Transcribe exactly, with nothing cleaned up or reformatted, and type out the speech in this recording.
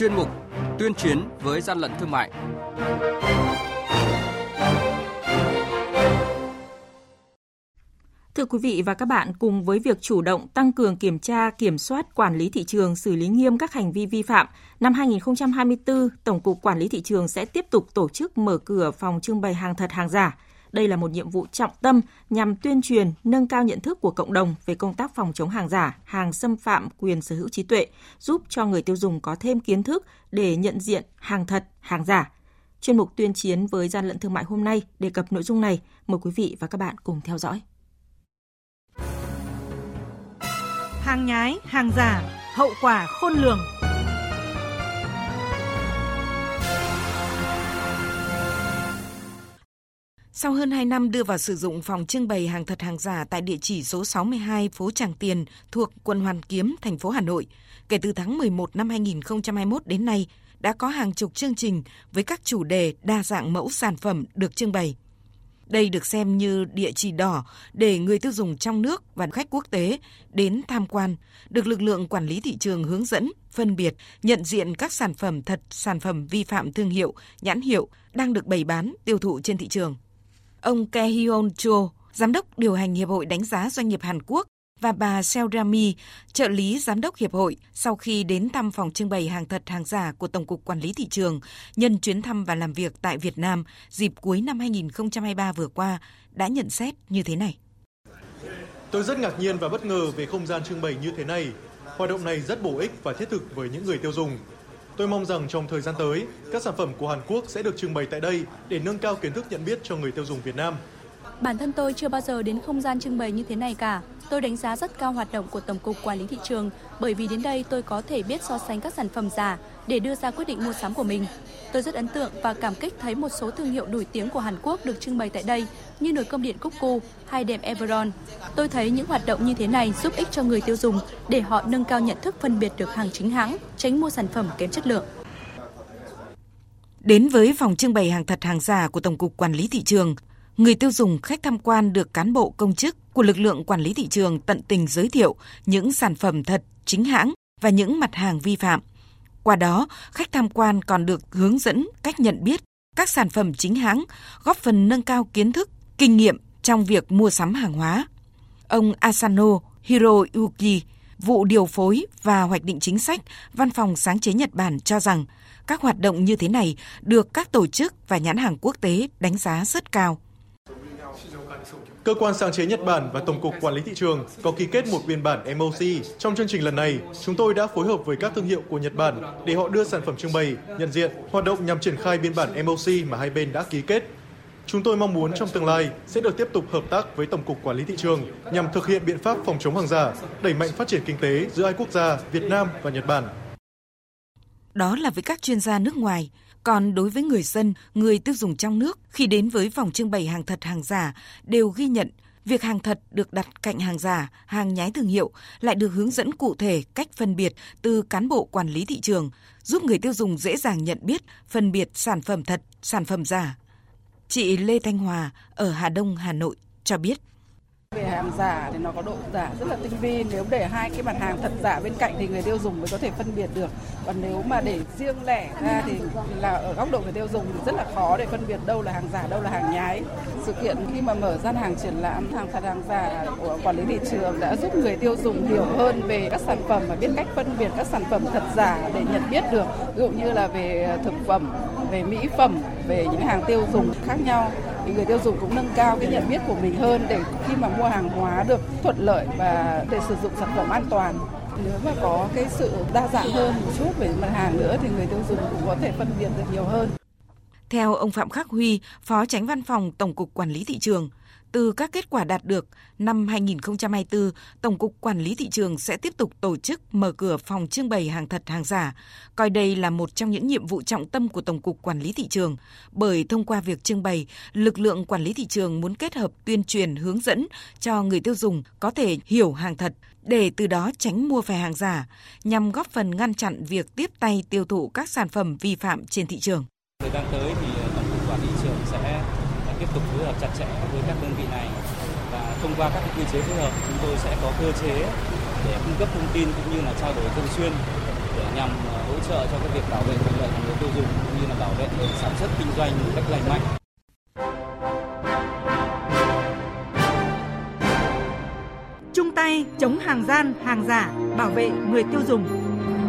chuyên mục tuyên chiến với gian lận thương mại. Thưa quý vị và các bạn, cùng với việc chủ động tăng cường kiểm tra, kiểm soát, quản lý thị trường, xử lý nghiêm các hành vi vi phạm, năm hai nghìn không trăm hai mươi tư, Tổng cục Quản lý thị trường sẽ tiếp tục tổ chức mở cửa phòng trưng bày hàng thật, hàng giả. Đây là một nhiệm vụ trọng tâm nhằm tuyên truyền, nâng cao nhận thức của cộng đồng về công tác phòng chống hàng giả, hàng xâm phạm quyền sở hữu trí tuệ, giúp cho người tiêu dùng có thêm kiến thức để nhận diện hàng thật, hàng giả. Chuyên mục tuyên chiến với gian lận thương mại hôm nay đề cập nội dung này. Mời quý vị và các bạn cùng theo dõi. Hàng nhái, hàng giả, hậu quả khôn lường. Sau hơn hai năm đưa vào sử dụng phòng trưng bày hàng thật hàng giả tại địa chỉ số sáu mươi hai phố Tràng Tiền thuộc quận Hoàn Kiếm, thành phố Hà Nội, kể từ tháng mười một năm hai nghìn không trăm hai mươi mốt đến nay đã có hàng chục chương trình với các chủ đề đa dạng mẫu sản phẩm được trưng bày. Đây được xem như địa chỉ đỏ để người tiêu dùng trong nước và khách quốc tế đến tham quan, được lực lượng quản lý thị trường hướng dẫn, phân biệt, nhận diện các sản phẩm thật, sản phẩm vi phạm thương hiệu, nhãn hiệu đang được bày bán, tiêu thụ trên thị trường. Ông Ke-hyun Choo, Giám đốc điều hành Hiệp hội đánh giá doanh nghiệp Hàn Quốc, và bà Seo Rami, trợ lý giám đốc Hiệp hội, sau khi đến thăm phòng trưng bày hàng thật hàng giả của Tổng cục Quản lý thị trường nhân chuyến thăm và làm việc tại Việt Nam dịp cuối năm hai nghìn không trăm hai mươi ba vừa qua, đã nhận xét như thế này. Tôi rất ngạc nhiên và bất ngờ về không gian trưng bày như thế này. Hoạt động này rất bổ ích và thiết thực với những người tiêu dùng. Tôi mong rằng trong thời gian tới, các sản phẩm của Hàn Quốc sẽ được trưng bày tại đây để nâng cao kiến thức nhận biết cho người tiêu dùng Việt Nam. Bản thân tôi chưa bao giờ đến không gian trưng bày như thế này cả. Tôi đánh giá rất cao hoạt động của Tổng cục Quản lý thị trường, bởi vì đến đây tôi có thể biết so sánh các sản phẩm giả để đưa ra quyết định mua sắm của mình. Tôi rất ấn tượng và cảm kích thấy một số thương hiệu nổi tiếng của Hàn Quốc được trưng bày tại đây, như nồi cơm điện Cuckoo hay đệm Everon. Tôi thấy những hoạt động như thế này giúp ích cho người tiêu dùng để họ nâng cao nhận thức phân biệt được hàng chính hãng, tránh mua sản phẩm kém chất lượng. Đến với phòng trưng bày hàng thật hàng giả của Tổng cục Quản lý thị trường, người tiêu dùng, khách tham quan được cán bộ công chức của lực lượng quản lý thị trường tận tình giới thiệu những sản phẩm thật, chính hãng và những mặt hàng vi phạm. Qua đó, khách tham quan còn được hướng dẫn cách nhận biết các sản phẩm chính hãng, góp phần nâng cao kiến thức, kinh nghiệm trong việc mua sắm hàng hóa. Ông Asano Hiroyuki, vụ điều phối và hoạch định chính sách, Văn phòng sáng chế Nhật Bản cho rằng các hoạt động như thế này được các tổ chức và nhãn hàng quốc tế đánh giá rất cao. Cơ quan sáng chế Nhật Bản và Tổng cục Quản lý thị trường có ký kết một biên bản em ô xê. Trong chương trình lần này, chúng tôi đã phối hợp với các thương hiệu của Nhật Bản để họ đưa sản phẩm trưng bày, nhận diện, hoạt động nhằm triển khai biên bản em ô xê mà hai bên đã ký kết. Chúng tôi mong muốn trong tương lai sẽ được tiếp tục hợp tác với Tổng cục Quản lý thị trường nhằm thực hiện biện pháp phòng chống hàng giả, đẩy mạnh phát triển kinh tế giữa hai quốc gia Việt Nam và Nhật Bản. Đó là với các chuyên gia nước ngoài. Còn đối với người dân, người tiêu dùng trong nước, khi đến với phòng trưng bày hàng thật hàng giả đều ghi nhận việc hàng thật được đặt cạnh hàng giả, hàng nhái thương hiệu lại được hướng dẫn cụ thể cách phân biệt từ cán bộ quản lý thị trường, giúp người tiêu dùng dễ dàng nhận biết, phân biệt sản phẩm thật, sản phẩm giả. Chị Lê Thanh Hòa ở Hà Đông, Hà Nội cho biết. Về hàng giả thì nó có độ giả rất là tinh vi, nếu để hai cái mặt hàng thật giả bên cạnh thì người tiêu dùng mới có thể phân biệt được. Còn nếu mà để riêng lẻ ra thì là ở góc độ người tiêu dùng thì rất là khó để phân biệt đâu là hàng giả, đâu là hàng nhái. Sự kiện khi mà mở gian hàng triển lãm hàng thật hàng giả của quản lý thị trường đã giúp người tiêu dùng hiểu hơn về các sản phẩm và biết cách phân biệt các sản phẩm thật giả để nhận biết được. Ví dụ như là về thực phẩm, về mỹ phẩm, về những hàng tiêu dùng khác nhau. Thì người tiêu dùng cũng nâng cao cái nhận biết của mình hơn để khi mà mua hàng hóa được thuận lợi và để sử dụng sản phẩm an toàn. Nếu mà có cái sự đa dạng hơn một chút về mặt hàng nữa thì người tiêu dùng cũng có thể phân biệt được nhiều hơn. Theo ông Phạm Khắc Huy, Phó Chánh Văn phòng Tổng cục Quản lý thị trường, từ các kết quả đạt được, năm hai nghìn không trăm hai mươi tư, Tổng cục Quản lý thị trường sẽ tiếp tục tổ chức mở cửa phòng trưng bày hàng thật hàng giả, coi đây là một trong những nhiệm vụ trọng tâm của Tổng cục Quản lý thị trường, bởi thông qua việc trưng bày, lực lượng quản lý thị trường muốn kết hợp tuyên truyền hướng dẫn cho người tiêu dùng có thể hiểu hàng thật, để từ đó tránh mua phải hàng giả, nhằm góp phần ngăn chặn việc tiếp tay tiêu thụ các sản phẩm vi phạm trên thị trường. Thời gian tới thì Tổng cục Quản lý thị trường sẽ tiếp tục phối hợp chặt chẽ với các đơn vị này và thông qua các quy chế phối hợp, chúng tôi sẽ có cơ chế để cung cấp thông tin cũng như là trao đổi thường xuyên để nhằm hỗ trợ cho cái việc bảo vệ quyền lợi của người tiêu dùng cũng như là bảo vệ người sản xuất kinh doanh một cách lành mạnh. Chung tay chống hàng gian, hàng giả, bảo vệ người tiêu dùng.